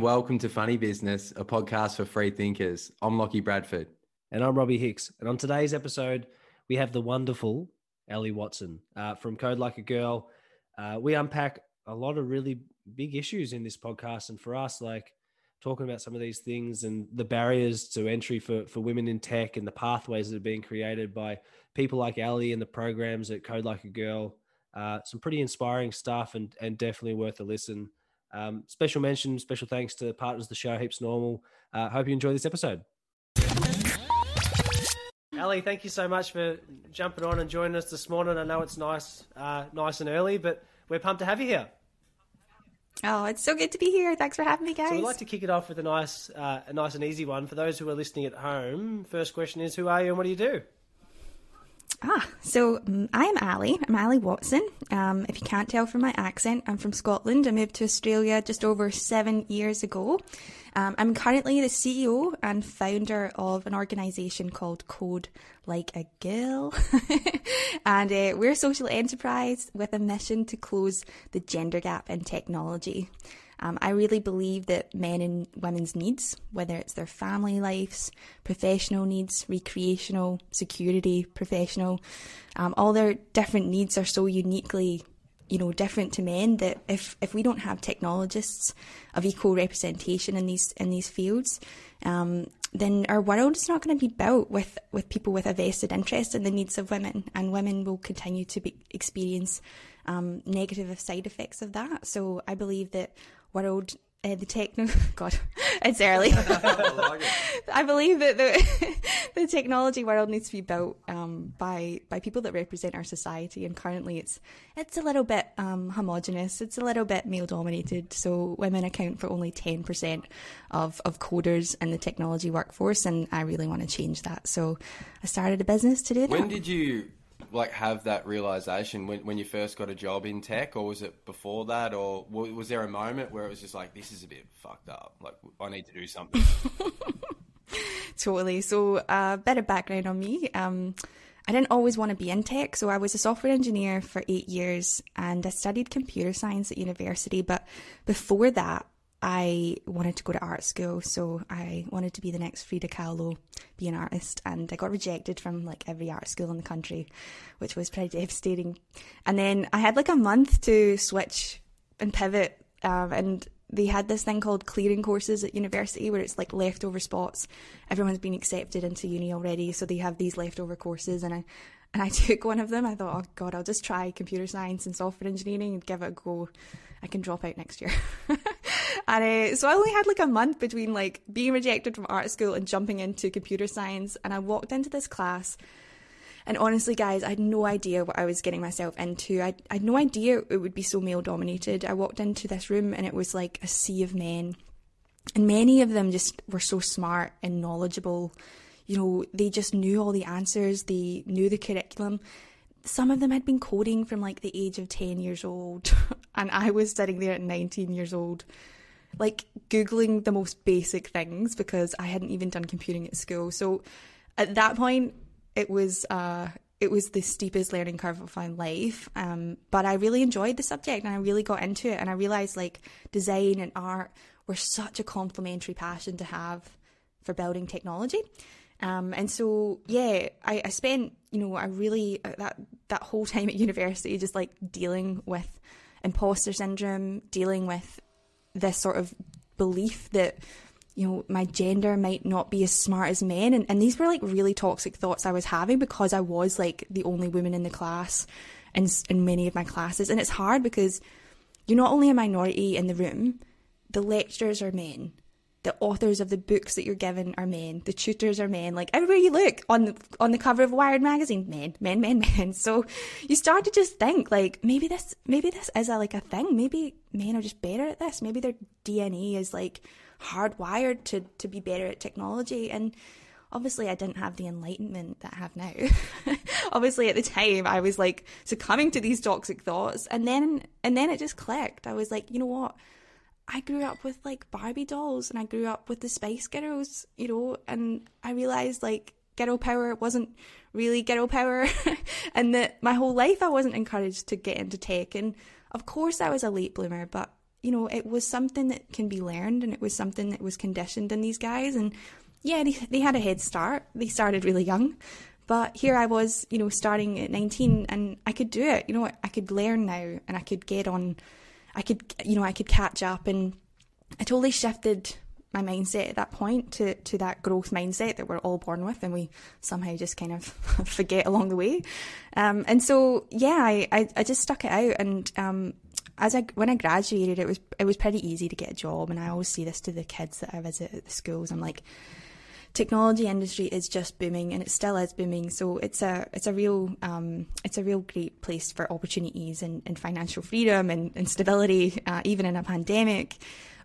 and welcome to Funny Business, a podcast for free thinkers. I'm Lockie Bradford. And I'm Robbie Hicks. And on today's episode, we have the wonderful Ali Watson from Code Like a Girl. We unpack a lot of really big issues in this podcast. And for us, like talking about some of these things and the barriers to entry for women in tech and the pathways that are being created by people like Ali and the programs at Code Like a Girl. Some pretty inspiring stuff and definitely worth a listen. Special mention, special thanks to partners of the show, Heaps Normal. Hope you enjoy this episode. Ali, thank you so much for jumping on and joining us this morning. I know it's nice and early, but we're pumped to have you here. Oh, it's so good to be here. Thanks for having me, guys. So we'd like to kick it off with a nice and easy one. For those who are listening at home, first question is, who are you and what do you do? So I'm Ali. I'm Ali Watson. If you can't tell from my accent, I'm from Scotland. I moved to Australia just over 7 years ago. I'm currently the CEO and founder of an organisation called Code Like a Girl. And we're a social enterprise with a mission to close the gender gap in technology. I really believe that men and women's needs, whether it's their family lives, professional needs, recreational, security, professional, all their different needs are so uniquely, different to men that if we don't have technologists of equal representation in these fields, then our world is not going to be built with people with a vested interest in the needs of women, and women will continue to experience negative side effects of that. So I believe that I believe that the technology world needs to be built by people that represent our society, and currently it's a little bit homogenous, it's a little bit male dominated. So women account for only 10% of coders in the technology workforce, and I really want to change that. So I started a business today. When did you have that realization? When you first got a job in tech, or was it before that, or was there a moment where it was just this is a bit fucked up, I need to do something? Totally. So a bit of background on me. I didn't always want to be in tech, so I was a software engineer for 8 years, and I studied computer science at university. But before that, I wanted to go to art school, so I wanted to be the next Frida Kahlo, be an artist, and I got rejected from every art school in the country, which was pretty devastating. And then I had a month to switch and pivot, and they had this thing called clearing courses at university where it's leftover spots. Everyone's been accepted into uni already, so they have these leftover courses, and I took one of them. I thought, oh God, I'll just try computer science and software engineering and give it a go. I can drop out next year. And so I only had a month between being rejected from art school and jumping into computer science. And I walked into this class, and honestly, guys, I had no idea what I was getting myself into. I had no idea it would be so male dominated. I walked into this room and it was a sea of men, and many of them just were so smart and knowledgeable. They just knew all the answers. They knew the curriculum. Some of them had been coding from the age of 10 years old. And I was sitting there at 19 years old, Googling the most basic things because I hadn't even done computing at school. So at that point, it was the steepest learning curve of my life. But I really enjoyed the subject and I really got into it. And I realized design and art were such a complementary passion to have for building technology. And so, I spent, that whole time at university just dealing with imposter syndrome, dealing with this sort of belief that, my gender might not be as smart as men. And these were really toxic thoughts I was having because I was the only woman in the class and in many of my classes. And it's hard because you're not only a minority in the room, the lecturers are men. The authors of the books that you're given are men. The tutors are men. Everywhere you look on the cover of Wired magazine, men, men, men, men. So you start to just think maybe this is a thing. Maybe men are just better at this. Maybe their DNA is hardwired to be better at technology. And obviously I didn't have the enlightenment that I have now. Obviously at the time I was succumbing to these toxic thoughts, and then it just clicked. I was you know what? I grew up with Barbie dolls and I grew up with the Spice Girls, and I realized girl power wasn't really girl power, and that my whole life I wasn't encouraged to get into tech. And of course I was a late bloomer, but you know, it was something that can be learned, and it was something that was conditioned in these guys. And yeah, they had a head start. They started really young. But here I was, you know, starting at 19, and I could do it. You know, I could learn now, and I could get on, I could catch up. And I totally shifted my mindset at that point to that growth mindset that we're all born with, and we somehow just kind of forget along the way. And so, yeah, I just stuck it out. And when I graduated, it was pretty easy to get a job. And I always say this to the kids that I visit at the schools. I'm like, technology industry is just booming, and it still is booming. So it's a real great place for opportunities and financial freedom and stability, even in a pandemic.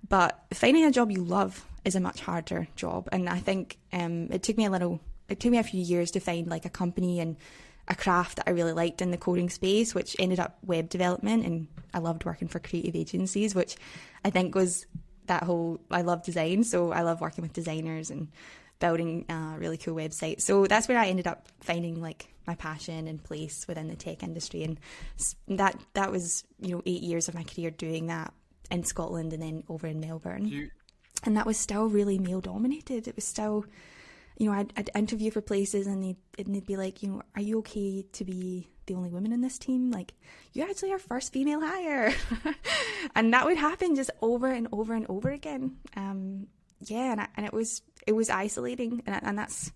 But finding a job you love is a much harder job. And I think it took me a few years to find like a company and a craft that I really liked in the coding space, which ended up web development. And I loved working for creative agencies, which I think was that whole, I love design. So I love working with designers and building really cool websites. So that's where I ended up finding like my passion and place within the tech industry. And that was, you know, 8 years of my career doing that in Scotland and then over in Melbourne. And that was still really male dominated. It was still, you know, I'd interview for places and they'd be like, you know, are you okay to be the only woman in this team? Like, you're actually our first female hire. And that would happen just over and over and over again. And it was isolating. And that's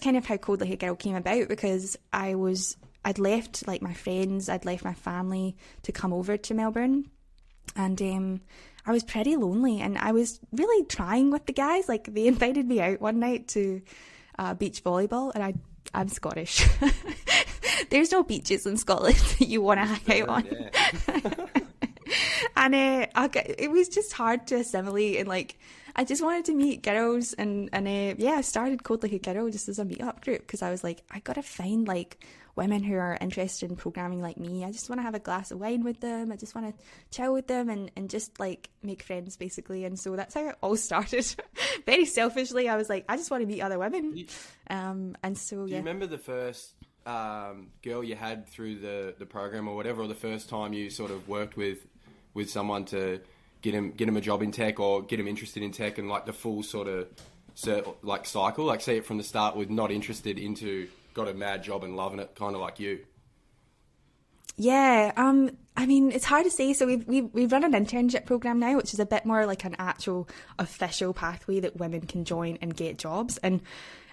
kind of how Code Like a Girl came about, because I'd left like my friends, I'd left my family to come over to Melbourne. And I was pretty lonely, and I was really trying with the guys. Like, they invited me out one night to beach volleyball, and I'm Scottish. There's no beaches in Scotland that you want to hang out on. Yeah. And it was just hard to assimilate, and like, I just wanted to meet girls, and I started Code Like a Girl just as a meetup group, because I was like, I gotta find like women who are interested in programming like me. I just want to have a glass of wine with them. I just want to chill with them and just like make friends, basically. And so that's how it all started. Very selfishly, I was like, I just want to meet other women. Do you remember the first girl you had through the program or whatever, or the first time you sort of worked with someone to get him a job in tech or get him interested in tech, and like the full sort of like cycle, like see it from the start with not interested into got a mad job and loving it, kind of like you? Yeah, I mean, it's hard to say. So we've run an internship program now, which is a bit more like an actual official pathway that women can join and get jobs. And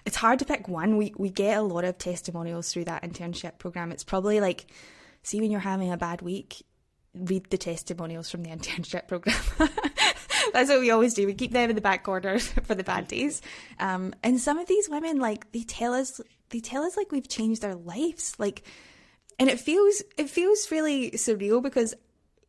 it's hard to pick one. We get a lot of testimonials through that internship program. It's probably like, see, when you're having a bad week, read the testimonials from the internship program. That's what we always do. We keep them in the back corner for the bad days. And some of these women, like, they tell us like we've changed their lives, like, and it feels really surreal, because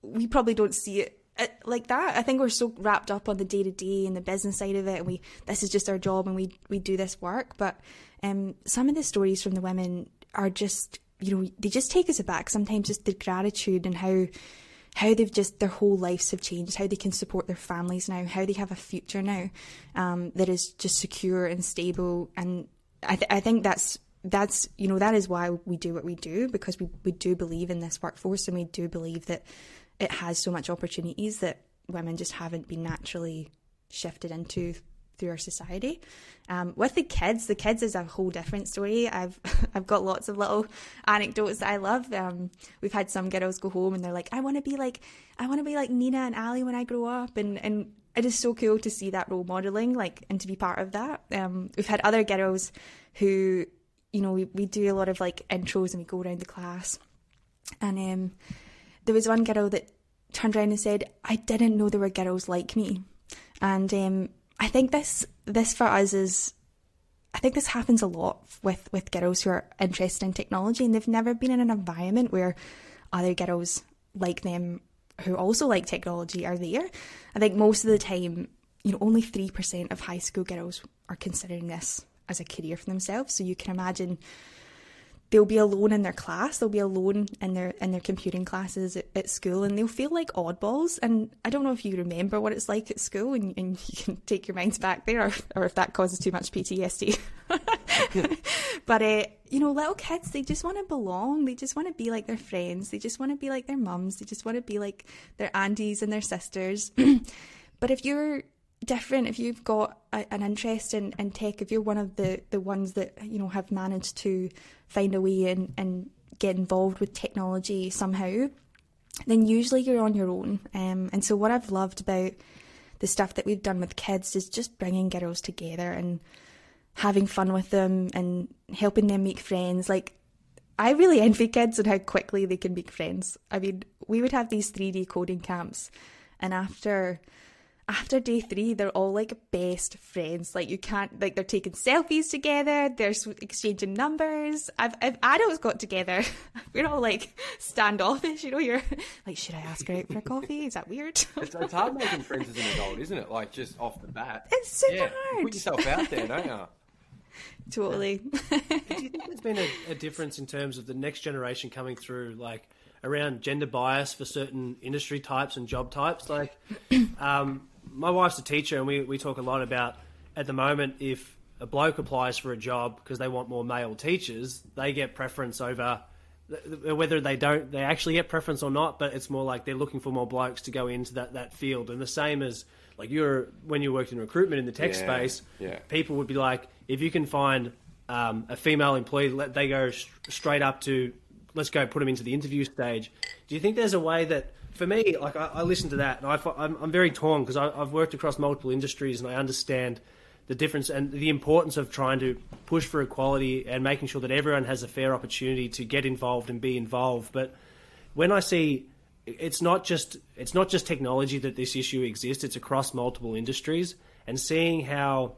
we probably don't see it like that. I think we're so wrapped up on the day to day and the business side of it, and this is just our job, and we do this work. But some of the stories from the women are just, you know, they just take us aback sometimes, just the gratitude and how they've just, their whole lives have changed, how they can support their families now, how they have a future now that is just secure and stable. And I think that's, you know, that is why we do what we do, because we do believe in this workforce, and we do believe that it has so much opportunities that women just haven't been naturally shifted into through our society. With the kids is a whole different story. I've got lots of little anecdotes that I love. We've had some girls go home and they're like, I want to be like Nina and Ali when I grow up, and it is so cool to see that role modeling, like, and to be part of that. We've had other girls who, you know, we do a lot of like intros and we go around the class, and there was one girl that turned around and said, I didn't know there were girls like me. And I think this for us is, I think this happens a lot with girls who are interested in technology, and they've never been in an environment where other girls like them who also like technology are there. I think most of the time, you know, only 3% of high school girls are considering this as a career for themselves. So you can imagine they'll be alone in their class, they'll be alone in their computing classes at school, and they'll feel like oddballs. And I don't know if you remember what it's like at school, and you can take your minds back there, or if that causes too much PTSD. But, you know, little kids, they just want to belong. They just want to be like their friends. They just want to be like their mums. They just want to be like their aunties and their sisters. But if you're different, if you've got an interest in tech, if you're one of the ones that, you know, have managed to find a way and get involved with technology somehow, then usually you're on your own. And so what I've loved about the stuff that we've done with kids is just bringing girls together and having fun with them and helping them make friends. Like, I really envy kids and how quickly they can make friends. I mean, we would have these 3D coding camps, and after day 3, they're all like best friends. Like, you can't, like, they're taking selfies together, they're exchanging numbers. I've adults got together. We're all like standoffish, you know. You're like, should I ask her out for a coffee? Is that weird? It's hard making friends as an adult, isn't it? Like, just off the bat. It's super hard. You put yourself out there, don't you? Totally. Do you think there's been a difference in terms of the next generation coming through, like, around gender bias for certain industry types and job types? Like, my wife's a teacher, and we talk a lot about, at the moment, if a bloke applies for a job because they want more male teachers, they get preference over, whether they don't, they actually get preference or not, but it's more like they're looking for more blokes to go into that field. And the same as, like, when you worked in recruitment in the tech space, people would be like, if you can find a female employee, they go straight up to, let's go put them into the interview stage. Do you think there's a way that, for me, like, I listen to that, and I'm very torn, because I've worked across multiple industries, and I understand the difference and the importance of trying to push for equality and making sure that everyone has a fair opportunity to get involved and be involved. But when I see it's not just technology that this issue exists, it's across multiple industries, and seeing how,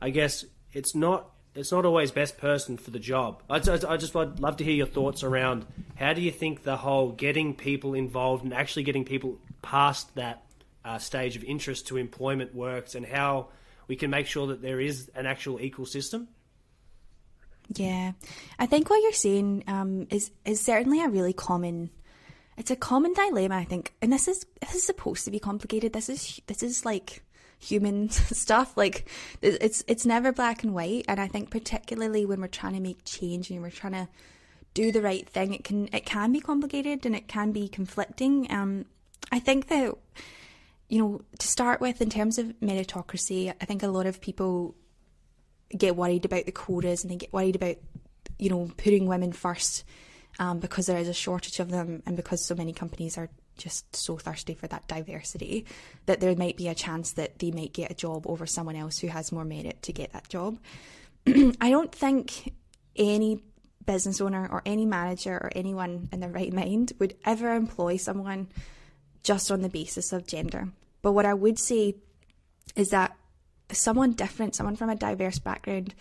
I guess, it's not always best person for the job. I'd love to hear your thoughts around, how do you think the whole getting people involved and actually getting people past that stage of interest to employment works, and how we can make sure that there is an actual equal system? Yeah, I think what you're saying is certainly a common dilemma, I think. And this is supposed to be complicated. This is like human stuff. Like, it's never black and white, and I think particularly when we're trying to make change and we're trying to do the right thing, it can be complicated and it can be conflicting. I think that, you know, to start with, in terms of meritocracy, I think a lot of people get worried about the quotas, and they get worried about, you know, putting women first, because there is a shortage of them, and because so many companies are just so thirsty for that diversity, that there might be a chance that they might get a job over someone else who has more merit to get that job. I don't think any business owner or any manager or anyone in their right mind would ever employ someone just on the basis of gender. But what I would say is that someone different, someone from a diverse background,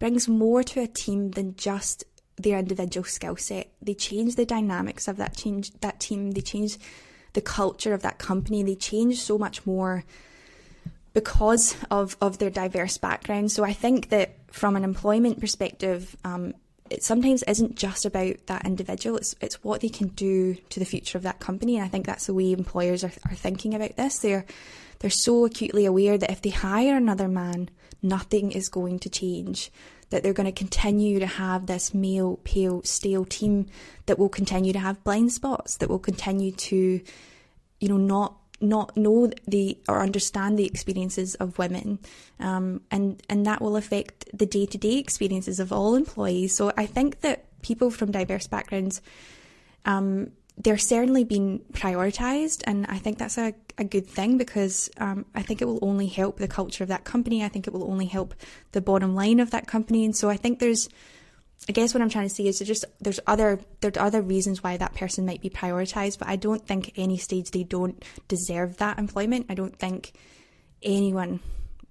brings more to a team than just their individual skill set. They change the dynamics of that team. They change the culture of that company. They change so much more because of their diverse background. So I think that from an employment perspective, it sometimes isn't just about that individual. It's what they can do to the future of that company. And I think that's the way employers are thinking about this. They're so acutely aware that if they hire another man, nothing is going to change, that they're going to continue to have this male, pale, stale team that will continue to have blind spots, that will continue to, you know, not know the or understand the experiences of women, and that will affect the day-to-day experiences of all employees. So I think that people from diverse backgrounds, they're certainly being prioritised, and I think that's a good thing, because I think it will only help the culture of that company. I think it will only help the bottom line of that company. And so I think I guess what I'm trying to say is there's other reasons why that person might be prioritised, but I don't think at any stage they don't deserve that employment. I don't think anyone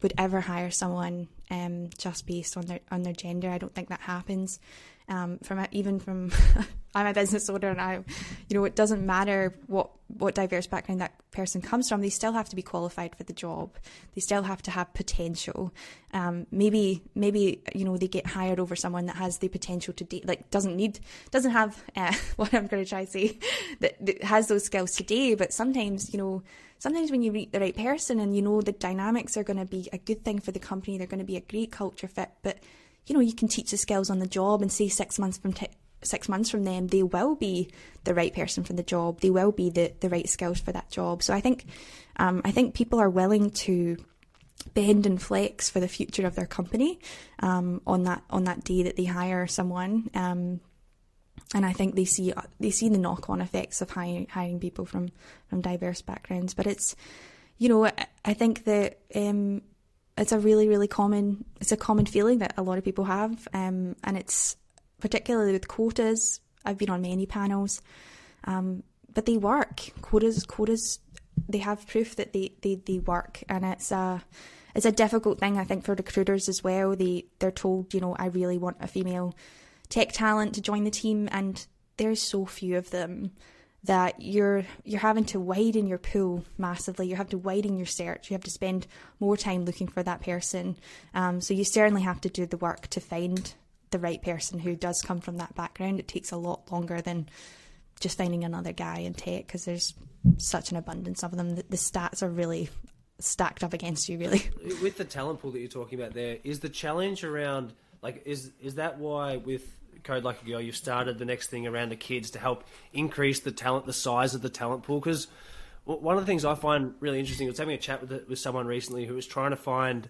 would ever hire someone just based on their gender. I don't think that happens. From I'm a business owner, and I, you know, it doesn't matter what diverse background that person comes from, they still have to be qualified for the job. They still have to have potential. Maybe you know, they get hired over someone that has the potential to that has those skills today. But sometimes when you meet the right person, and you know the dynamics are going to be a good thing for the company, they're going to be a great culture fit, but you know, you can teach the skills on the job and say 6 months from 6 months from them, they will be the right person for the job. They will be the right skills for that job. So I think people are willing to bend and flex for the future of their company on that day that they hire someone. And I think they see the knock-on effects of hiring people from diverse backgrounds. But it's, you know, I think that it's a really, really common feeling that a lot of people have. And it's particularly with quotas. I've been on many panels, but they work. Quotas, they have proof that they work. And it's a difficult thing, I think, for recruiters as well. They're told, you know, I really want a female tech talent to join the team, and there's so few of them that you're having to widen your pool massively. You have to widen your search. You have to spend more time looking for that person. So you certainly have to do the work to find the right person who does come from that background. It takes a lot longer than just finding another guy in tech, because there's such an abundance of them. The stats are really stacked up against you, really. With the talent pool that you're talking about there, is the challenge around, like, is that why with Code Like a Girl, you've started the next thing around the kids to help increase the talent, the size of the talent pool? Because one of the things I find really interesting, I was having a chat with someone recently who was trying to find,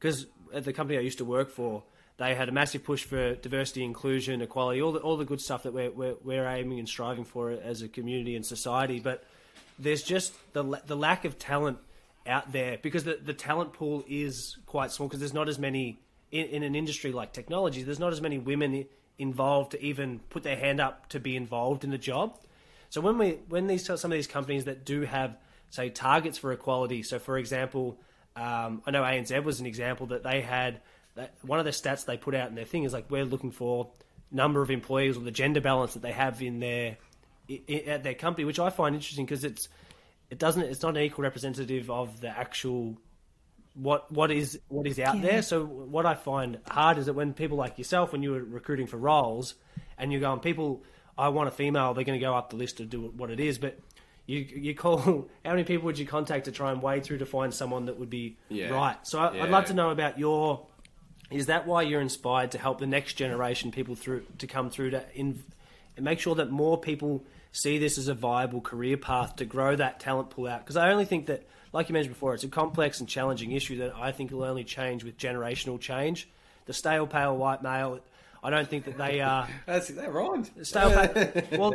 because at the company I used to work for, they had a massive push for diversity, inclusion, equality, all the good stuff that we're aiming and striving for as a community and society. But there's just the lack of talent out there, because the talent pool is quite small, because there's not as many. In an industry like technology, there's not as many women involved to even put their hand up to be involved in the job. So when some of these companies that do have, say, targets for equality, so for example, I know ANZ was an example that they had, that one of the stats they put out in their thing is like, we're looking for number of employees or the gender balance that they have in at their company, which I find interesting, because it's not an equal representative of the actual what is out there. So what I find hard is that when people like yourself, when you were recruiting for roles and you're going, people, I want a female, they're going to go up the list to do what it is. But you call, how many people would you contact to try and wade through to find someone that would be right? So I'd love to know about is that why you're inspired to help the next generation people through to come through and make sure that more people see this as a viable career path to grow that talent pool out? Because I only think that, like you mentioned before, it's a complex and challenging issue that I think will only change with generational change. The stale, pale, white male, I don't think that they are... That rhymed. Stale, pale... Well,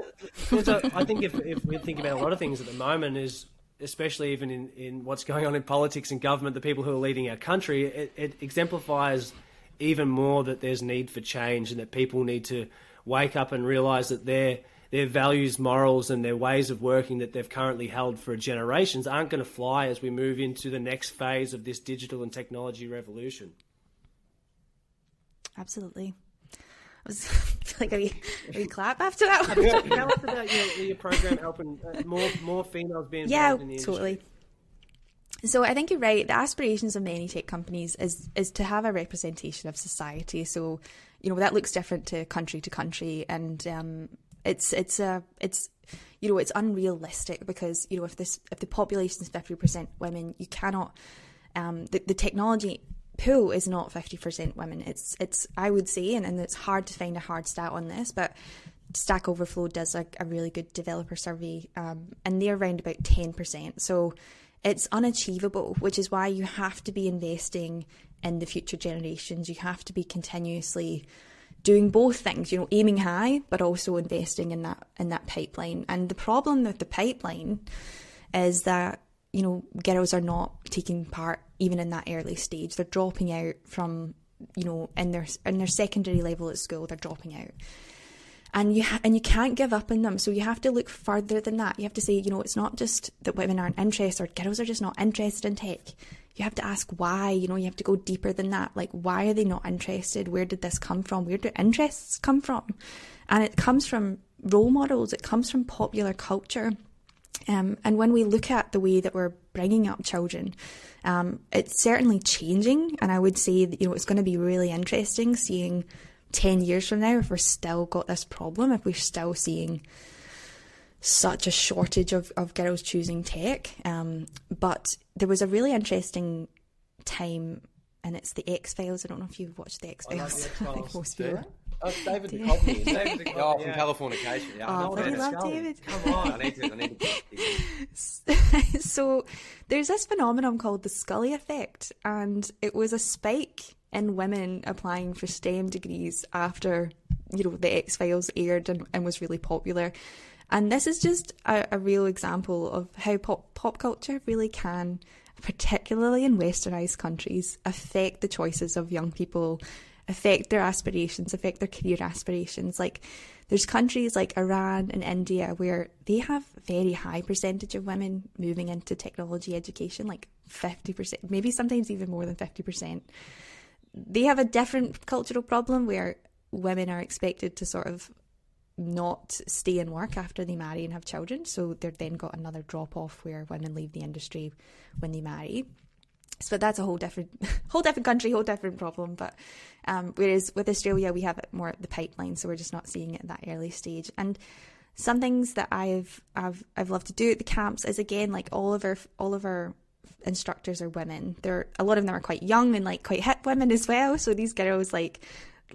I think if we think about a lot of things at the moment, is especially even in what's going on in politics and government, the people who are leading our country, it exemplifies even more that there's need for change, and that people need to wake up and realise that their values, morals, and their ways of working that they've currently held for generations aren't going to fly as we move into the next phase of this digital and technology revolution. Absolutely. I feel like a clap after that one. Tell us about your program helping more females be involved in the industry. Yeah, totally. So I think you're right. The aspirations of many tech companies is to have a representation of society. So, you know, that looks different to country, and it's unrealistic, because, you know, if the population is 50% women, you cannot the technology pool is not 50% women. It's I would say, and it's hard to find a hard stat on this, but Stack Overflow does a really good developer survey, and they're around about 10%. So it's unachievable, which is why you have to be investing in the future generations. You have to be continuously doing both things, you know, aiming high, but also investing in that pipeline. And the problem with the pipeline is that, you know, girls are not taking part even in that early stage. They're dropping out from, you know, in their secondary level at school, they're dropping out. And you can't give up on them. So you have to look further than that. You have to say, you know, it's not just that women aren't interested or girls are just not interested in tech. You have to ask why. You know, you have to go deeper than that. Like, why are they not interested? Where did this come from? Where do interests come from? And it comes from role models. It comes from popular culture. And when we look at the way that we're bringing up children, it's certainly changing. And I would say that, you know, it's going to be really interesting seeing 10 years from now, if we're still got this problem, if we're still seeing such a shortage of girls choosing tech. But there was a really interesting time and it's The X-Files. I don't know if you've watched The X-Files. I think most people. Oh, David Duchovny. Oh, from Californication. Yeah, oh, I love David. Come on, I need to. So there's this phenomenon called the Scully Effect, and it was a spike in women applying for STEM degrees after, you know, The X-Files aired and was really popular. And this is just a real example of how pop culture really can, particularly in Westernized countries, affect the choices of young people, affect their aspirations, affect their career aspirations. Like, there's countries like Iran and India where they have a very high percentage of women moving into technology education, like 50%, maybe sometimes even more than 50%. They have a different cultural problem where women are expected to sort of not stay in work after they marry and have children, so they're then got another drop off where women leave the industry when they marry. So that's a whole different country, whole different problem. But whereas with Australia, we have it more at the pipeline, so we're just not seeing it at that early stage. And some things that I've loved to do at the camps is, again, like all of our instructors are women. They're, a lot of them are quite young and like quite hip women as well. So these girls, like,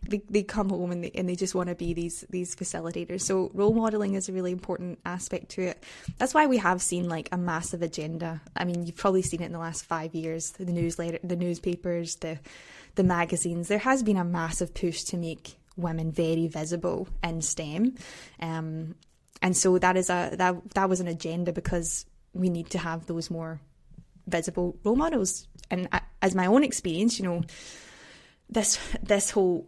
they come home and they just want to be these facilitators. So role modeling is a really important aspect to it. That's why we have seen like a massive agenda. I mean, you've probably seen it in the last 5 years, the newsletter, the newspapers, the magazines. There has been a massive push to make women very visible in STEM, and so that is that was an agenda, because we need to have those more visible role models. And as my own experience, you know, this whole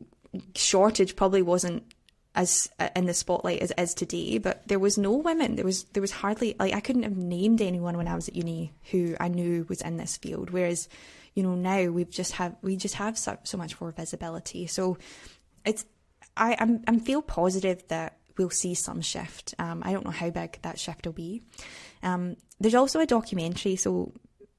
shortage probably wasn't as in the spotlight as it is today, but there was no women. There was hardly, like, I couldn't have named anyone when I was at uni who I knew was in this field. Whereas, you know, now we just have so much more visibility. So it's, I'm feel positive that we'll see some shift. I don't know how big that shift will be. There's also a documentary. So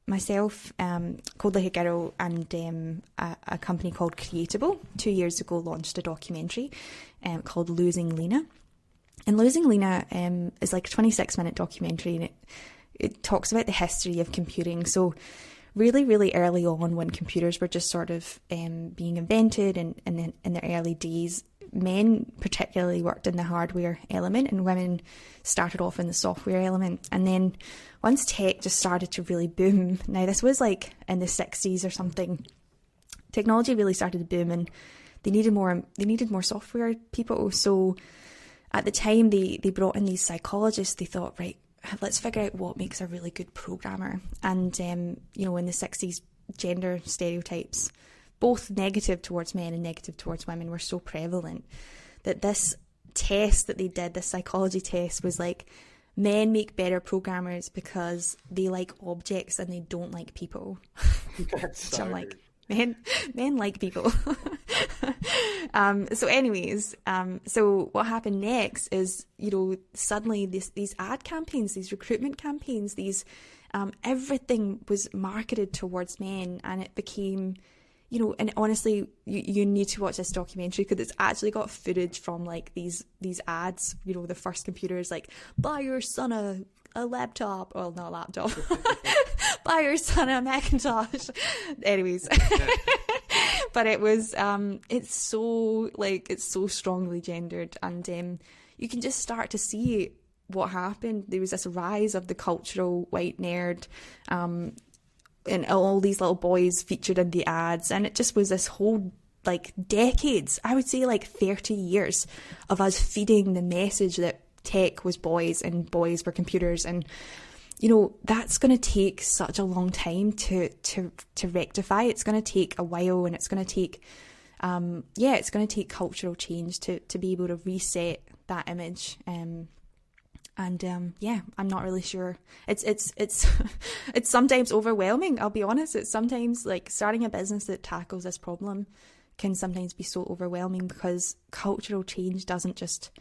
myself, Code Like a Girl, and a company called Creatable 2 years ago launched a documentary called Losing Lena. And Losing Lena is like a 26-minute documentary, and it talks about the history of computing. So really, really early on, when computers were just sort of being invented and in their early days, men particularly worked in the hardware element and women started off in the software element. And then once tech just started to really boom, now this was like in the 60s or something, technology really started to boom and they needed more software people. So at the time they brought in these psychologists. They thought, right, let's figure out what makes a really good programmer. And you know, in the 60s, gender stereotypes, both negative towards men and negative towards women, were so prevalent that this test that they did, this psychology test, was like, men make better programmers because they like objects and they don't like people. Which I'm like, men like people. So what happened next is, you know, suddenly these ad campaigns, these recruitment campaigns, these everything was marketed towards men, and it became, you know, and honestly, you need to watch this documentary because it's actually got footage from like these ads, you know, the first computers, like, buy your son a laptop. Well, not a laptop. Buy your son a Macintosh. Anyways. But it was, it's so strongly gendered, and you can just start to see what happened. There was this rise of the cultural white nerd, and all these little boys featured in the ads, and it just was this whole, like, decades, I would say like 30 years of us feeding the message that tech was boys and boys were computers. And, you know, that's going to take such a long time to rectify. It's going to take a while, and it's going to take it's going to take cultural change to be able to reset that image. I'm not really sure. It's sometimes overwhelming, I'll be honest. It's sometimes, like, starting a business that tackles this problem can sometimes be so overwhelming, because cultural change doesn't just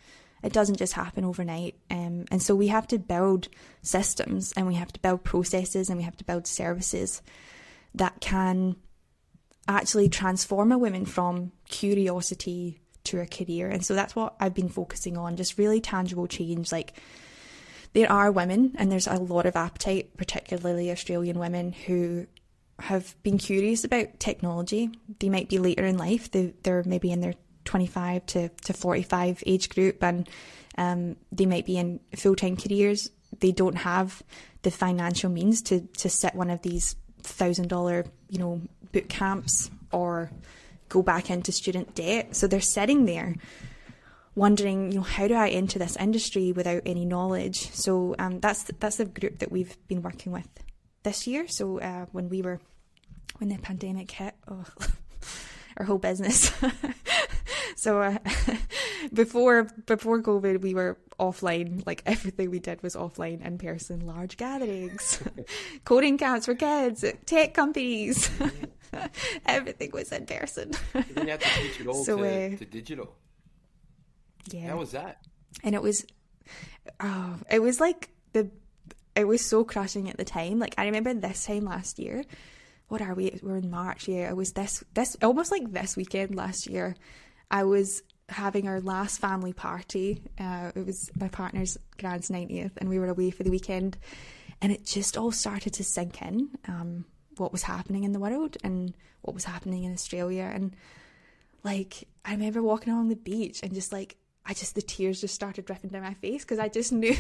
happen overnight. And so we have to build systems, and we have to build processes, and we have to build services that can actually transform a woman from curiosity to a career. And so that's what I've been focusing on, just really tangible change. Like, there are women, and there's a lot of appetite, particularly Australian women, who have been curious about technology. They might be later in life. They're maybe in their 25 to 45 age group, and they might be in full-time careers. They don't have the financial means to sit one of these $1,000, boot camps or go back into student debt. So they're sitting there wondering, how do I enter this industry without any knowledge? So that's the group that we've been working with this year. So when the pandemic hit, our whole business. So before COVID, we were offline. Like, everything we did was offline, in person, large gatherings, coding camps for kids, tech companies. Everything was in person. And then you had to switch it all to digital. Yeah. How was that? And it was so crushing at the time. Like, I remember this time last year. What are we? We're in March. Yeah, it was this almost like this weekend last year. I was having our last family party. It was my partner's grand's 90th, and we were away for the weekend. And it just all started to sink in. What was happening in the world and what was happening in Australia. And like, I remember walking along the beach and just like, the tears just started dripping down my face, because I just knew.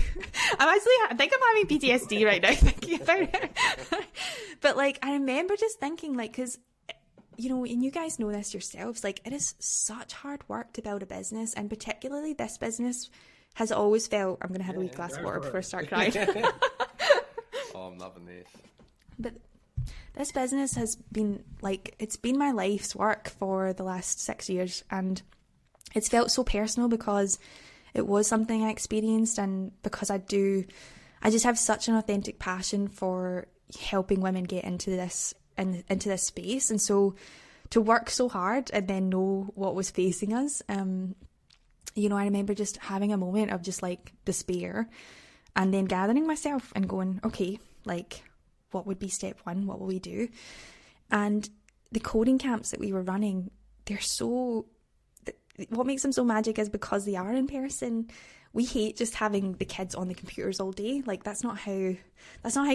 I think I'm having PTSD right now thinking about it. But like, I remember just thinking, like, because, and you guys know this yourselves, like, it is such hard work to build a business, and particularly this business has always felt, I'm going to have a wee glass of water before I start crying. Oh, I'm loving this. But this business has been like, it's been my life's work for the last 6 years, and it's felt so personal because it was something I experienced, and because I just have such an authentic passion for helping women get into this space. And so to work so hard and then know what was facing us, I remember just having a moment of just like despair, and then gathering myself and going, okay, like, what would be step one? What will we do? And the coding camps that we were running, what makes them so magic is because they are in person. We hate just having the kids on the computers all day. Like, that's not how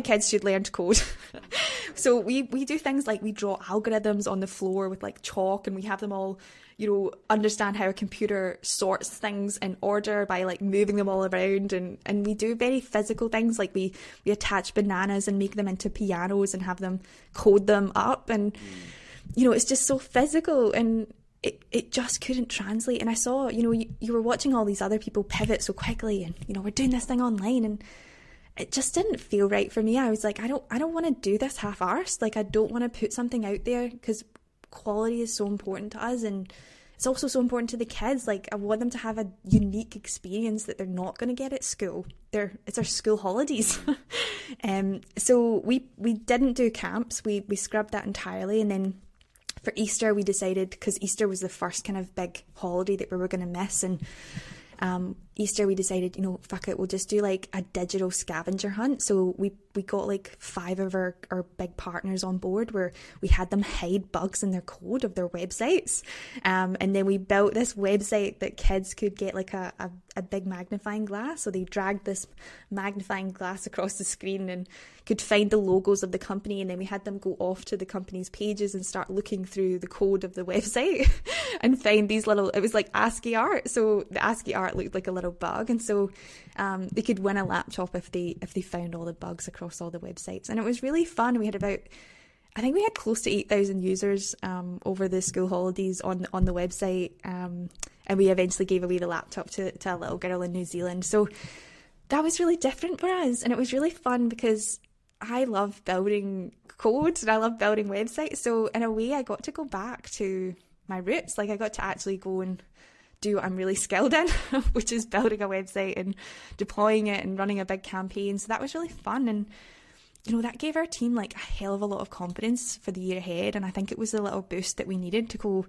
kids should learn to code. So we do things like we draw algorithms on the floor with like chalk, and we have them all, understand how a computer sorts things in order by like moving them all around. And we do very physical things, like we attach bananas and make them into pianos and have them code them up. And, it's just so physical, and it just couldn't translate. And I saw, you were watching all these other people pivot so quickly, and, we're doing this thing online, and it just didn't feel right for me. I was like, I don't want to do this half-arsed. Like, I don't want to put something out there, because quality is so important to us, and it's also so important to the kids. Like, I want them to have a unique experience that they're not going to get at school. It's our school holidays. So we didn't do camps. We scrubbed that entirely, and then for Easter, we decided, because Easter was the first kind of big holiday that we were going to miss, and Easter we decided, fuck it, we'll just do like a digital scavenger hunt. So we got like 5 of our big partners on board, where we had them hide bugs in their code of their websites, and then we built this website that kids could get like a big magnifying glass, so they dragged this magnifying glass across the screen and could find the logos of the company, and then we had them go off to the company's pages and start looking through the code of the website and find these little, it was like ASCII art, so the ASCII art looked like a little bug, and so they could win a laptop if they found all the bugs across all the websites. And it was really fun. We had I think we had close to 8,000 users over the school holidays on the website, and we eventually gave away the laptop to a little girl in New Zealand. So that was really different for us, and it was really fun because I love building code and I love building websites. So in a way, I got to go back to my roots. Like, I got to actually go and do what I'm really skilled in, which is building a website and deploying it and running a big campaign. So that was really fun, and that gave our team like a hell of a lot of confidence for the year ahead. And I think it was a little boost that we needed to go,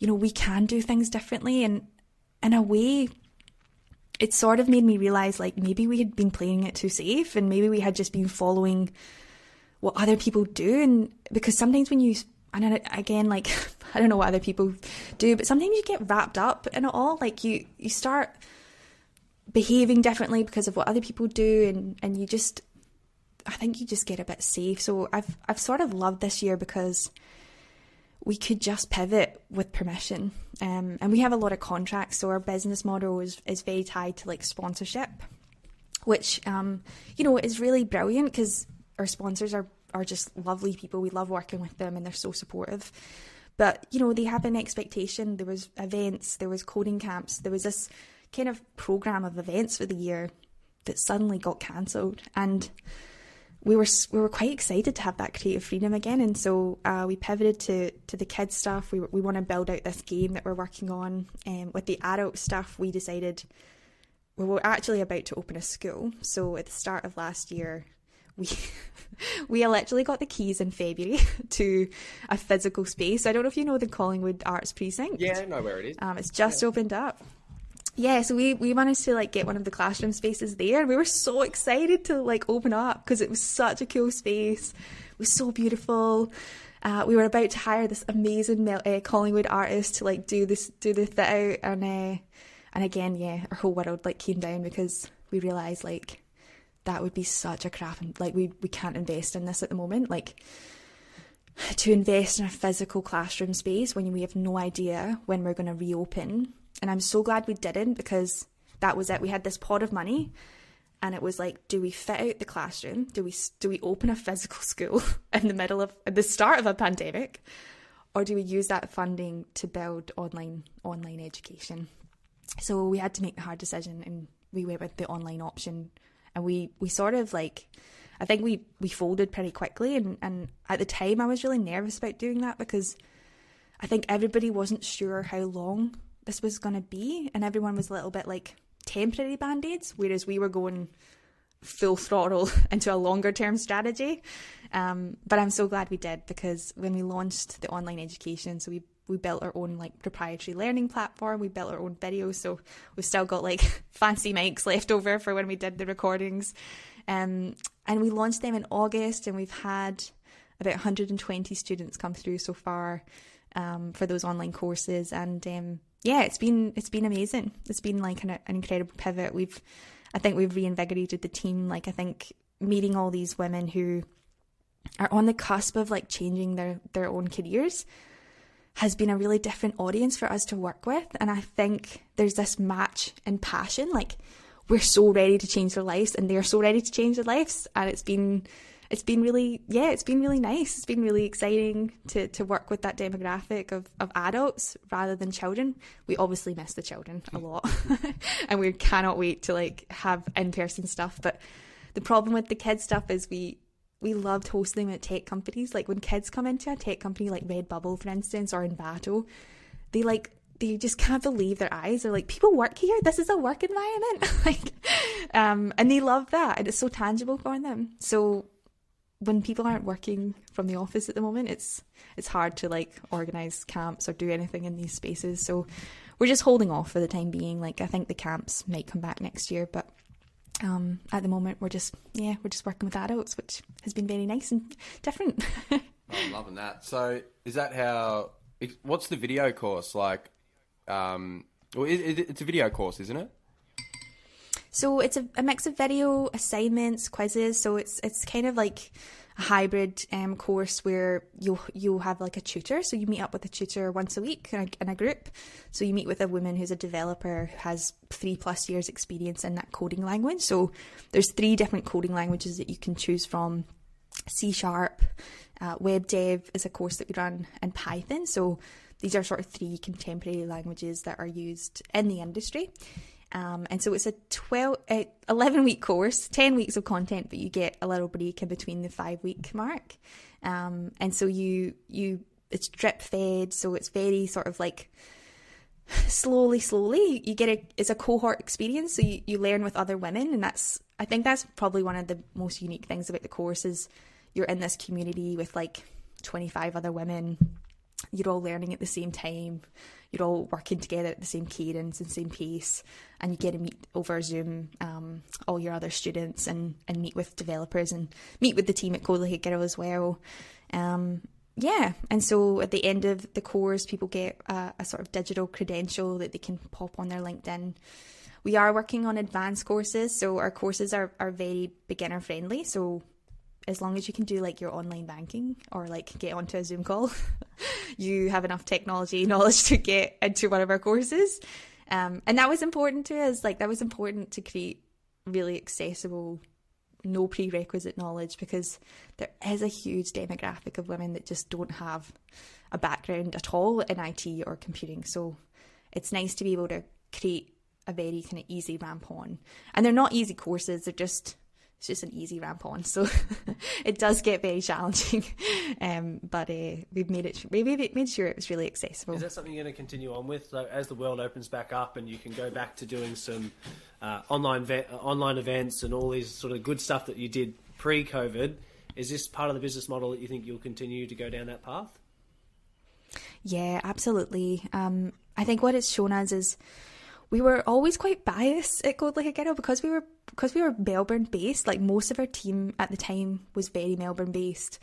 we can do things differently. And in a way, it sort of made me realize, like, maybe we had been playing it too safe, and maybe we had just been following what other people do. And because sometimes when you, and again, like, I don't know what other people do, but sometimes you get wrapped up in it all. Like, you start behaving differently because of what other people do, and you just, I think you just get a bit safe. So I've sort of loved this year because we could just pivot with permission. And we have a lot of contracts, so our business model is very tied to like sponsorship, which, you know, is really brilliant because our sponsors are just lovely people. We love working with them and they're so supportive. But, you know, they have an expectation. There was events, there was coding camps, there was this kind of program of events for the year that suddenly got cancelled. And we were quite excited to have that creative freedom again. And so we pivoted to the kids stuff. We want to build out this game that we're working on. With the adult stuff, we decided we were actually about to open a school. So at the start of last year, we literally got the keys in February to a physical space. I don't know if you know the Collingwood Arts Precinct. Yeah, I know where it is. It's just opened up. Yeah, so we managed to like get one of the classroom spaces there. We were so excited to like open up because it was such a cool space. It was so beautiful. We were about to hire this amazing Collingwood artist to like do the fit out, and again, yeah, our whole world like came down because we realised like that would be such a crap, and like we can't invest in this at the moment. Like to invest in a physical classroom space when we have no idea when we're going to reopen. And I'm so glad we didn't, because that was it. We had this pot of money and it was like, do we fit out the classroom? Do we open a physical school at the start of a pandemic? Or do we use that funding to build online education? So we had to make the hard decision and we went with the online option. And we sort of like, I think we folded pretty quickly. And at the time I was really nervous about doing that because I think everybody wasn't sure how long this was going to be, and everyone was a little bit like temporary band-aids, whereas we were going full throttle into a longer term strategy. But I'm so glad we did, because when we launched the online education, so we built our own like proprietary learning platform, we built our own videos, so we've still got like fancy mics left over for when we did the recordings, and we launched them in August, and we've had about 120 students come through so far for those online courses, and yeah, it's been amazing. It's been like an incredible pivot. I think we've reinvigorated the team. Like I think meeting all these women who are on the cusp of like changing their own careers has been a really different audience for us to work with. And I think there's this match and passion. Like we're so ready to change their lives and they're so ready to change their lives. And it's been really nice. It's been really exciting to work with that demographic of adults rather than children. We obviously miss the children a lot and we cannot wait to like have in-person stuff. But the problem with the kids stuff is we loved hosting them at tech companies. Like when kids come into a tech company like Redbubble, for instance, or Envato, they just can't believe their eyes. They're like, people work here. This is a work environment. And they love that. And it's so tangible for them. So when people aren't working from the office at the moment, it's hard to like organize camps or do anything in these spaces. So we're just holding off for the time being. Like I think the camps might come back next year, but at the moment we're just working with adults, which has been very nice and different. I'm loving that. So is that how? What's the video course like? Well, it's a video course, isn't it? So it's a mix of video, assignments, quizzes. So it's kind of like a hybrid course where you'll have like a tutor. So you meet up with a tutor once a week in a group. So you meet with a woman who's a developer who has 3+ years experience in that coding language. So there's 3 different coding languages that you can choose from. C#, web dev is a course that we run, and Python. So these are sort of 3 contemporary languages that are used in the industry. And so it's a 11-week course, 10 weeks of content, but you get a little break in between the 5-week mark. And so it's drip fed. So it's very sort of like slowly, you get it's a cohort experience. So you learn with other women. And I think that's probably one of the most unique things about the course is you're in this community with like 25 other women. You're all learning at the same time. You're all working together at the same cadence and same pace, and you get to meet over Zoom all your other students and meet with developers and meet with the team at Code Like a Girl as well. And so at the end of the course, people get a sort of digital credential that they can pop on their LinkedIn. We are working on advanced courses, so our courses are very beginner friendly. So as long as you can do like your online banking or like get onto a Zoom call, you have enough technology knowledge to get into one of our courses. And that was important to us. Like that was important to create really accessible, no prerequisite knowledge, because there is a huge demographic of women that just don't have a background at all in IT or computing. So it's nice to be able to create a very kind of easy ramp on. And they're not easy courses. They're just, it's just an easy ramp on. So it does get very challenging. But we've made sure it was really accessible. Is that something you're going to continue on with? Like, as the world opens back up and you can go back to doing some online events and all these sort of good stuff that you did pre-COVID, is this part of the business model that you think you'll continue to go down that path? Yeah, absolutely. I think what it's shown us is we were always quite biased at Code Like a Girl because we were Melbourne based. Like most of our team at the time was very Melbourne based.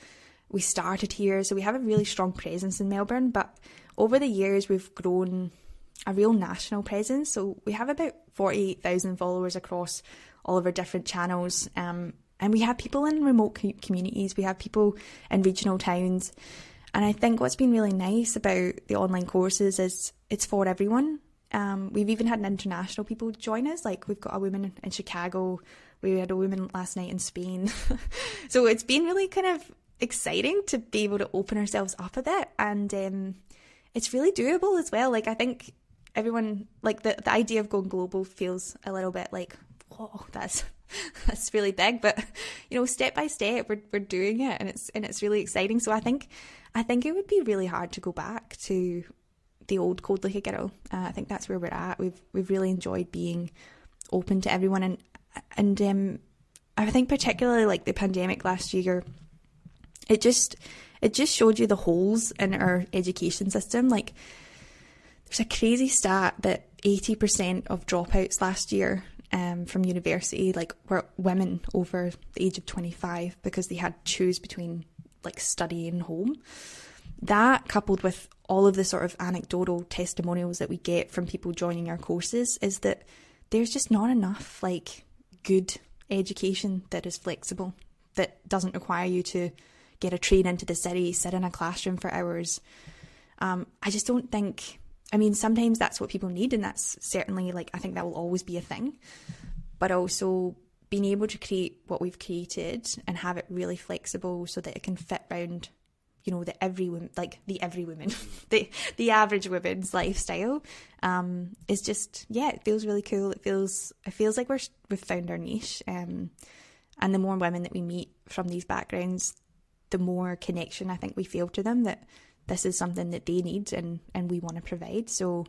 We started here, so we have a really strong presence in Melbourne, but over the years we've grown a real national presence. So we have about 48,000 followers across all of our different channels. And we have people in remote communities. We have people in regional towns. And I think what's been really nice about the online courses is it's for everyone. We've even had international people join us. Like we've got a woman in Chicago. We had a woman last night in Spain. So it's been really kind of exciting to be able to open ourselves up a bit. And it's really doable as well. Like I think everyone, like the idea of going global feels a little bit like, whoa, that's really big. But, you know, step by step, we're doing it, and it's really exciting. So I think it would be really hard to go back to the old Code Like a Girl. I think that's where we're at. We've really enjoyed being open to everyone, and I think particularly like the pandemic last year, it just showed you the holes in our education system. Like there's a crazy stat that 80% of dropouts last year from university like were women over the age of 25 because they had to choose between like study and home. That coupled with all of the sort of anecdotal testimonials that we get from people joining our courses is that there's just not enough like good education that is flexible, that doesn't require you to get a train into the city, sit in a classroom for hours. I just don't think, I mean, sometimes that's what people need, and that's certainly like, I think that will always be a thing, but also being able to create what we've created and have it really flexible so that it can fit round, you know, the average woman's lifestyle is just, yeah, it feels really cool. It feels like we've found our niche. And the more women that we meet from these backgrounds, the more connection I think we feel to them, that this is something that they need and we want to provide. So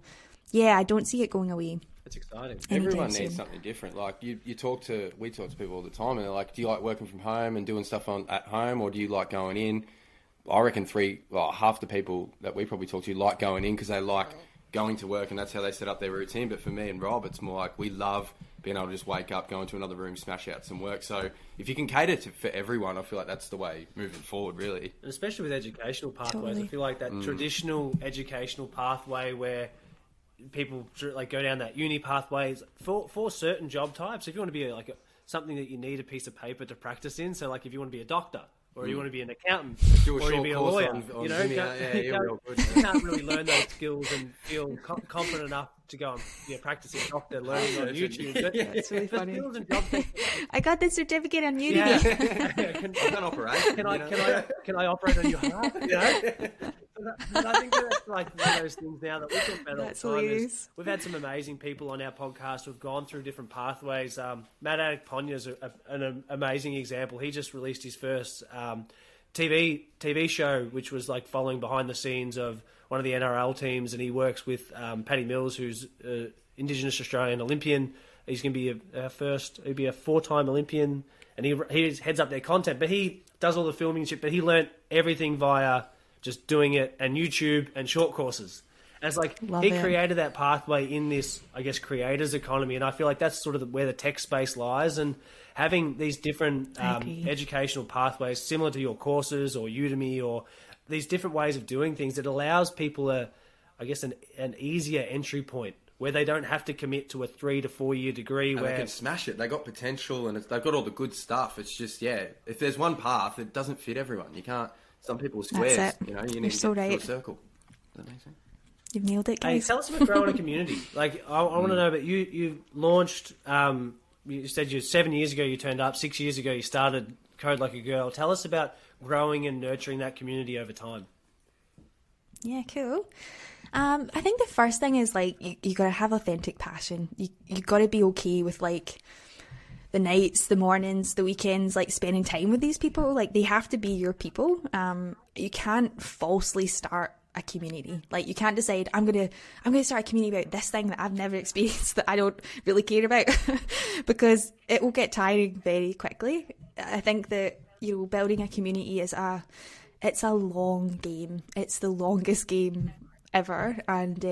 yeah, I don't see it going away. It's exciting. Everyone needs something different. Like we talk to people all the time and they're like, do you like working from home and doing stuff at home, or do you like going in? I reckon half the people that we probably talk to like going in because they like going to work and that's how they set up their routine. But for me and Rob, it's more like we love being able to just wake up, go into another room, smash out some work. So if you can cater for everyone, I feel like that's the way moving forward, really. And especially with educational pathways, totally. I feel like that traditional educational pathway where people like go down that uni pathways for certain job types. If you want to be like something that you need a piece of paper to practice in, so like if you want to be a doctor, or you want to be an accountant, or you be a lawyer. You can't really learn those skills and feel confident enough to go and practice as a doctor, learning on YouTube. But, it's really funny. I got this certificate on Udemy. Yeah. Can I operate on your heart? But I think that's like one of those things now that we talk about all the time. We've had some amazing people on our podcast. We've gone through different pathways. Matt Attic-Ponya is an amazing example. He just released his first TV show, which was like following behind the scenes of one of the NRL teams, and he works with Paddy Mills, who's an Indigenous Australian Olympian. He's going to be a four-time Olympian, and he heads up their content. But he does all the filming shit, but he learnt everything via just doing it and YouTube and short courses. And it's like he created that pathway in this, I guess, creators economy. And I feel like that's sort of where the tech space lies. And having these different educational pathways similar to your courses or Udemy or these different ways of doing things, it allows people an easier entry point where they don't have to commit to a 3 to 4 year degree. And where they can smash it. They got potential and they've got all the good stuff. It's just, yeah, if there's one path, it doesn't fit everyone. You can't, some people are squares. That's it. You know, you need to get a circle. Does that make sense? You've nailed it, guys. Hey, tell us about growing a community. Like, I want to know, but you launched, you said 7 years ago you turned up, 6 years ago you started Code Like a Girl. Tell us about growing and nurturing that community over time. Yeah, cool. I think the first thing is, like, you got to have authentic passion. You got to be okay with, like, the nights, the mornings, the weekends, like, spending time with these people. Like, they have to be your people. You can't falsely start a community. Like, you can't decide I'm gonna start a community about this thing that I've never experienced, that I don't really care about, because it will get tiring very quickly. I think that, you know, building a community is a long game. It's the longest game ever. And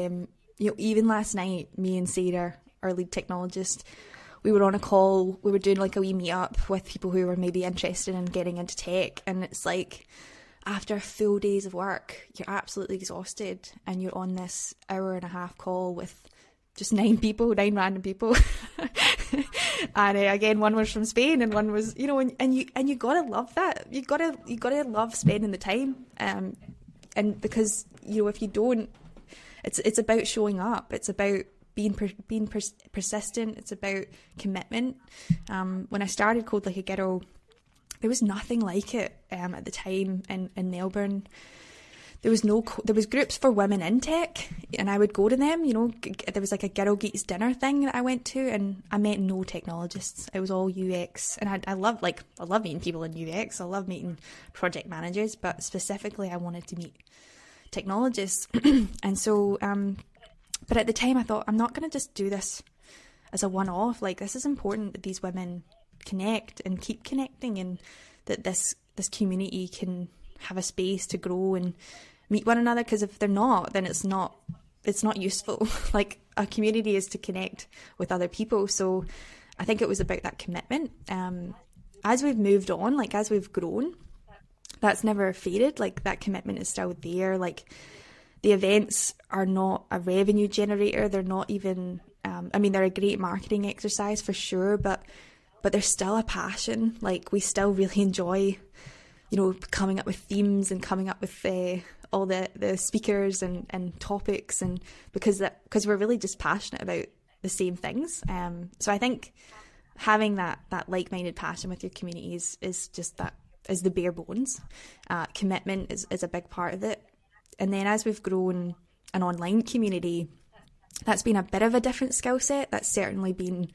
you know, even last night, me and Sarah, our lead technologist, we were on a call. We were doing like a wee meetup with people who were maybe interested in getting into tech, and it's like, after full days of work, you're absolutely exhausted, and you're on this hour and a half call with just nine random people. And again, one was from Spain and one was, you know, and you gotta love that. You gotta love spending the time. And because, you know, if you don't, it's about showing up. It's about being persistent. It's about commitment. When I started Code Like a Girl, there was nothing like it at the time in Melbourne. There was groups for women in tech, and I would go to them. You know, there was like a Girl Geeks dinner thing that I went to, and I met no technologists. It was all UX, and I love meeting people in UX. I love meeting project managers, but specifically, I wanted to meet technologists. And so, but at the time, I thought, I'm not going to just do this as a one-off. Like, this is important that these women connect and keep connecting, and that this community can have a space to grow and meet one another, because if they're not, then it's not useful. Like, a community is to connect with other people. So I think it was about that commitment. As we've moved on, like, as we've grown, that's never faded. Like, that commitment is still there. Like, the events are not a revenue generator. They're not even they're a great marketing exercise for sure, but there's still a passion. Like, we still really enjoy, you know, coming up with themes and coming up with all the speakers and topics, and because we're really just passionate about the same things. So I think having that like-minded passion with your communities is just that is the bare bones. Commitment is a big part of it. And then as we've grown an online community, that's been a bit of a different skill set. That's certainly been,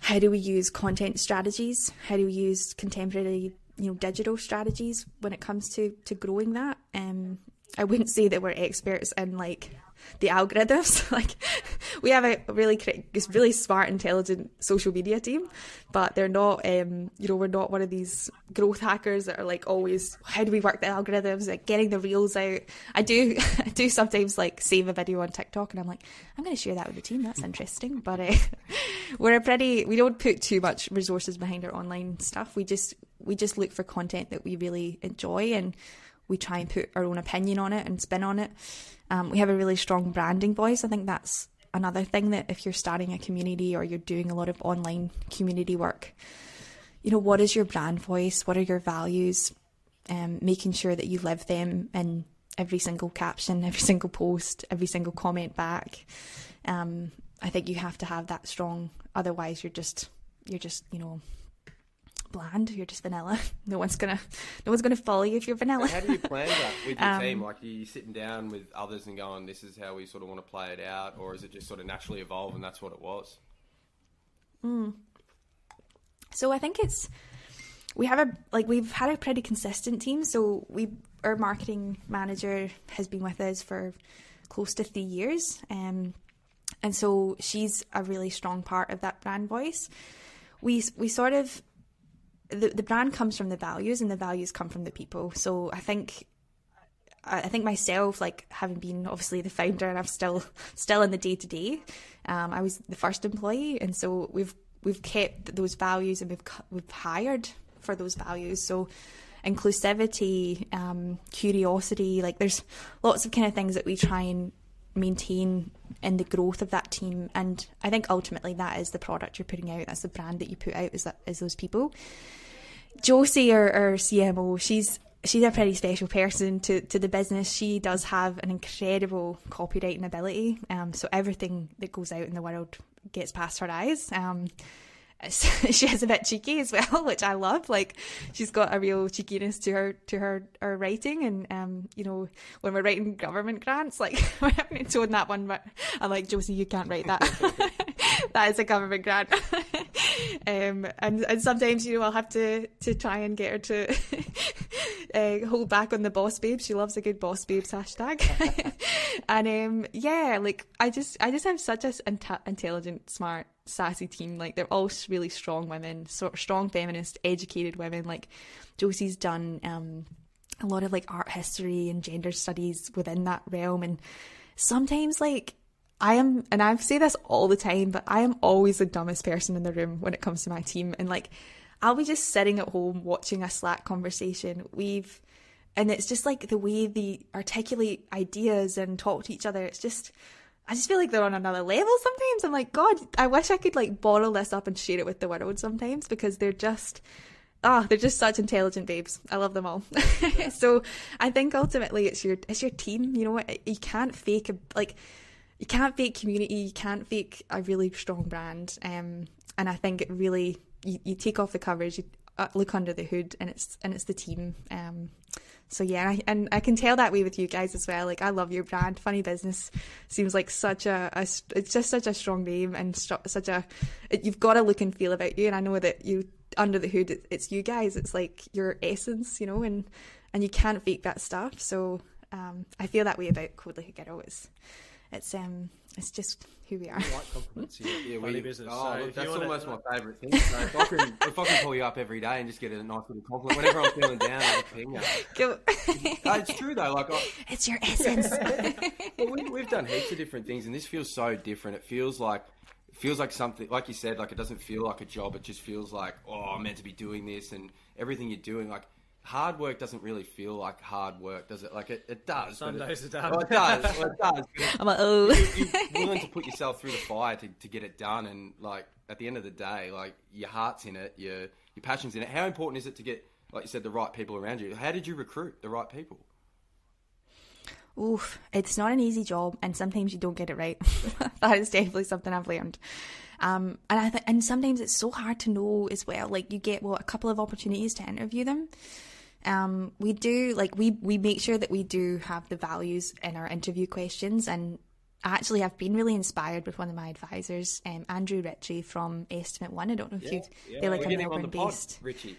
how do we use content strategies? How do we use contemporary, you know, digital strategies when it comes to growing that? I wouldn't say that we're experts in, like, the algorithms. Like, we have a really smart, intelligent social media team, but they're not, you know, we're not one of these growth hackers that are like always, how do we work the algorithms, like getting the reels out. I do sometimes, like, save a video on TikTok and I'm like, I'm going to share that with the team. That's interesting. But we don't put too much resources behind our online stuff. We just look for content that we really enjoy, and we try and put our own opinion on it and spin on it. We have a really strong branding voice. I think that's another thing, that if you're starting a community or you're doing a lot of online community work, you know, what is your brand voice? What are your values? Making sure that you live them in every single caption, every single post, every single comment back. I think you have to have that strong. Otherwise, you're just, you know, bland. You're just vanilla. No one's gonna follow you if you're vanilla. How do you plan that with your team? Like, are you sitting down with others and going, this is how we sort of want to play it out, or is it just sort of naturally evolve and that's what it was? So I think we've had a pretty consistent team. So our marketing manager has been with us for close to 3 years, and so she's a really strong part of that brand voice. We sort of, the brand comes from the values, and the values come from the people. So I think myself, like, having been obviously the founder, and I'm still in the day-to-day, I was the first employee, and so we've kept those values, and we've hired for those values. So inclusivity, curiosity, like, there's lots of kind of things that we try and maintain in the growth of that team. And I think ultimately that is the product you're putting out, that's the brand that you put out, is those people. Josie, our CMO, she's a pretty special person to the business. She does have an incredible copywriting ability, so everything that goes out in the world gets past her eyes. She is a bit cheeky as well, which I love. Like, she's got a real cheekiness to her writing. And you know, when we're writing government grants, like, we haven't shown that one, but I'm like, Josie, you can't write that. That is a government grant. And sometimes, you know, I'll have to try and get her to hold back on the boss babe. She loves a good boss babes hashtag. And I just have such an intelligent, smart, sassy team. Like, they're all really strong women, strong feminist, educated women. Like, Josie's done a lot of like art history and gender studies within that realm, and sometimes, like, I am, and I say this all the time, but I am always the dumbest person in the room when it comes to my team. And like, I'll be just sitting at home watching a Slack conversation and it's just like the way they articulate ideas and talk to each other, it's just, I just feel like they're on another level sometimes. I'm like, God, I wish I could like bottle this up and share it with the world sometimes, because they're just such intelligent babes. I love them all. Yeah. So I think ultimately it's your team. You know, you can't fake you can't fake community. You can't fake a really strong brand. And I think it really, you take off the covers, you look under the hood, and it's the team. So yeah, I can tell that way with you guys as well. Like, I love your brand. Funny Business seems like it's just such a strong name, and you've got a look and feel about you. And I know that you, under the hood, it's you guys. It's like your essence, you know, and you can't fake that stuff. So I feel that way about Code Like a Girl. It's just who we are. I like compliments. Yeah, Funny Business. Oh, so look, that's almost my favourite thing. So if I can call you up every day and just get a nice little compliment whenever I'm feeling down, I think, it's true though. Like, it's your essence. Well, we've done heaps of different things, and this feels so different. It feels like something, like you said, like, it doesn't feel like a job. It just feels like, oh, I'm meant to be doing this, and everything you're doing, like, hard work doesn't really feel like hard work, does it? Like, it does. Some days it does. Well, it does. I'm like, oh. You're willing to put yourself through the fire to get it done. And, like, at the end of the day, like, your heart's in it, your passion's in it. How important is it to get, like you said, the right people around you? How did you recruit the right people? Oof, it's not an easy job, and sometimes you don't get it right. That is definitely something I've learned. And sometimes it's so hard to know as well. Like, you get, a couple of opportunities to interview them. We do, like, we make sure that we do have the values in our interview questions. And actually, I've been really inspired with one of my advisors, Andrew Ritchie from Estimate One. I don't know if they're like a Melbourne-based. Ritchie.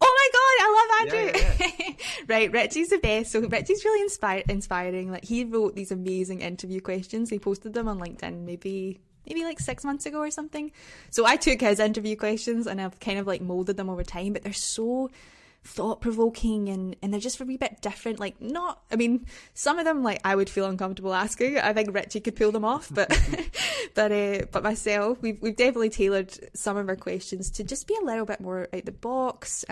Oh my God, I love Andrew. Yeah. Right, Richie's the best. So Richie's really inspiring. Like, he wrote these amazing interview questions. He posted them on LinkedIn maybe like 6 months ago or something. So I took his interview questions and I've kind of like molded them over time, but they're so thought-provoking and they're just a wee bit different. Like, not, I mean, some of them, like, I would feel uncomfortable asking. I think Richie could pull them off, but myself, we've definitely tailored some of our questions to just be a little bit more out the box.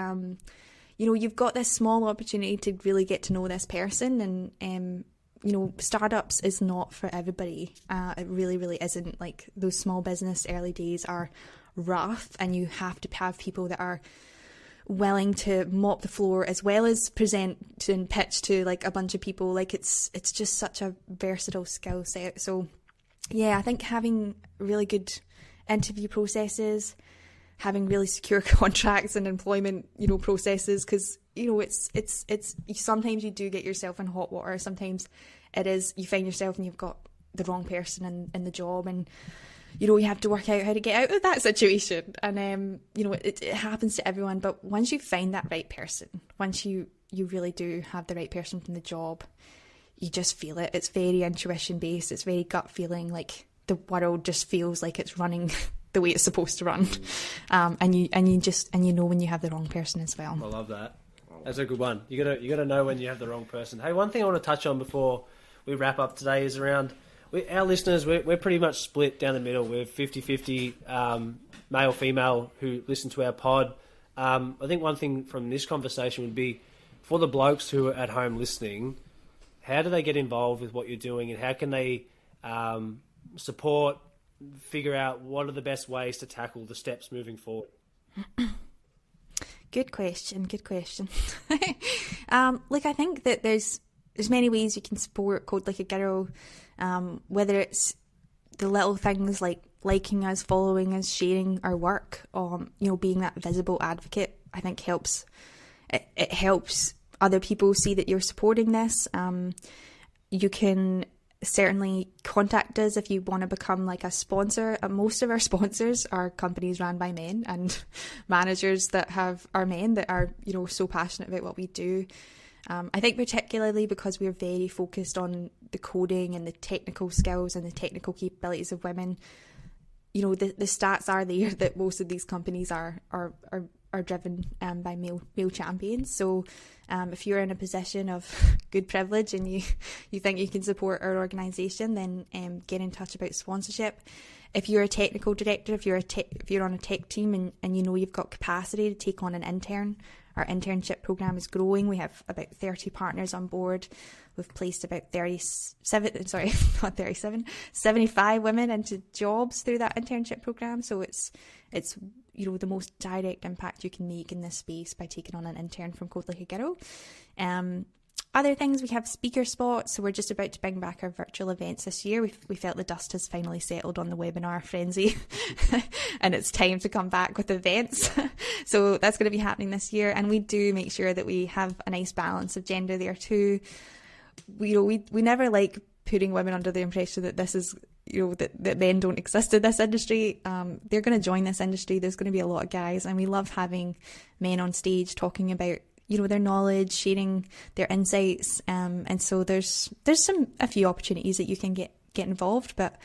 You know, you've got this small opportunity to really get to know this person, and you know, startups is not for everybody. It really, really isn't. Like, those small business early days are rough, and you have to have people that are willing to mop the floor as well as present and pitch to like a bunch of people. Like, it's just such a versatile skill set. So yeah, I think having really good interview processes, having really secure contracts and employment, you know, processes, because, you know, it's sometimes you do get yourself in hot water. Sometimes it is, you find yourself and you've got the wrong person in the job, and you know, you have to work out how to get out of that situation. And, you know, it happens to everyone. But once you find that right person, once you really do have the right person from the job, you just feel it. It's very intuition based. It's very gut feeling. Like, the world just feels like it's running the way it's supposed to run. And you know when you have the wrong person as well. I love that. That's a good one. You gotta know when you have the wrong person. Hey, one thing I want to touch on before we wrap up today is around... our listeners, we're pretty much split down the middle. We're 50-50 male, female who listen to our pod. I think one thing from this conversation would be, for the blokes who are at home listening, how do they get involved with what you're doing, and how can they support, figure out what are the best ways to tackle the steps moving forward? Good question. I think that there's many ways you can support Code Like a Girl, whether it's the little things like liking us, following us, sharing our work, being that visible advocate. I think helps. It helps other people see that you're supporting this. You can certainly contact us if you want to become like a sponsor. Most of our sponsors are companies run by men, and managers that are men that are, so passionate about what we do. I think particularly because we're very focused on the coding and the technical skills and the technical capabilities of women, the stats are there that most of these companies are driven by male champions. So if you're in a position of good privilege and you think you can support our organisation, then get in touch about sponsorship. If you're a technical director, if you're on a tech team and you've got capacity to take on an intern, our internship programme is growing. We have about 30 partners on board. We've placed about 75 women into jobs through that internship programme. So it's the most direct impact you can make in this space by taking on an intern from Code Like a Girl. Other things, we have speaker spots. So we're just about to bring back our virtual events this year. We felt the dust has finally settled on the webinar frenzy and it's time to come back with events. Yeah. So that's going to be happening this year. And we do make sure that we have a nice balance of gender there too. We never like putting women under the impression that this is, that men don't exist in this industry. They're going to join this industry. There's going to be a lot of guys, and we love having men on stage talking about their knowledge, sharing their insights, and so there's a few opportunities that you can get involved, but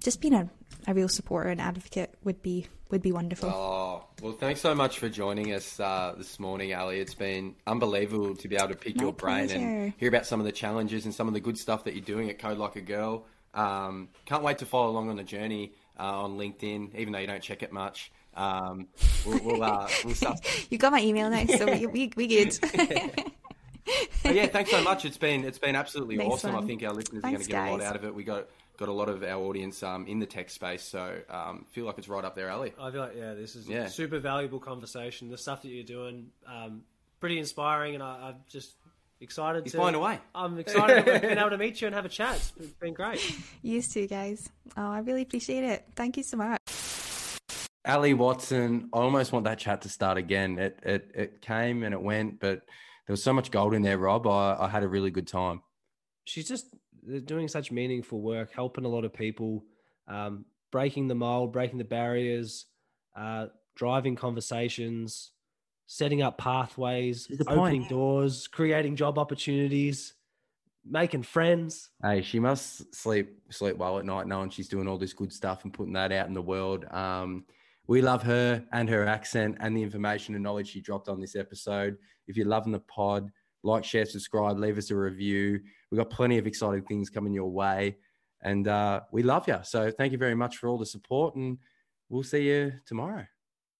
just being a real supporter and advocate would be wonderful. Oh, well, thanks so much for joining us this morning, Ali. It's been unbelievable to be able to pick your brain and hear about some of the challenges and some of the good stuff that you're doing at Code Like a Girl. Can't wait to follow along on the journey on LinkedIn, even though you don't check it much. We'll start. You got my email now, so we good. Yeah, thanks so much. It's been absolutely nice, awesome. One. I think our listeners are going to get a lot out of it. We got a lot of our audience in the tech space, so feel like it's right up their alley. I feel like this is a super valuable conversation. The stuff that you're doing, pretty inspiring, and I'm just excited. He's flying away. I'm excited to being able to meet you and have a chat. It's been great. You too, guys. Oh, I really appreciate it. Thank you so much. Ali Watson, I almost want that chat to start again. It came and it went, but there was so much gold in there, Rob. I had a really good time. She's just doing such meaningful work, helping a lot of people, breaking the mold, breaking the barriers, driving conversations, setting up pathways, opening doors, creating job opportunities, making friends. Hey, she must sleep well at night knowing she's doing all this good stuff and putting that out in the world. We love her and her accent and the information and knowledge she dropped on this episode. If you're loving the pod, like, share, subscribe, leave us a review. We've got plenty of exciting things coming your way, and we love you. So thank you very much for all the support, and we'll see you tomorrow.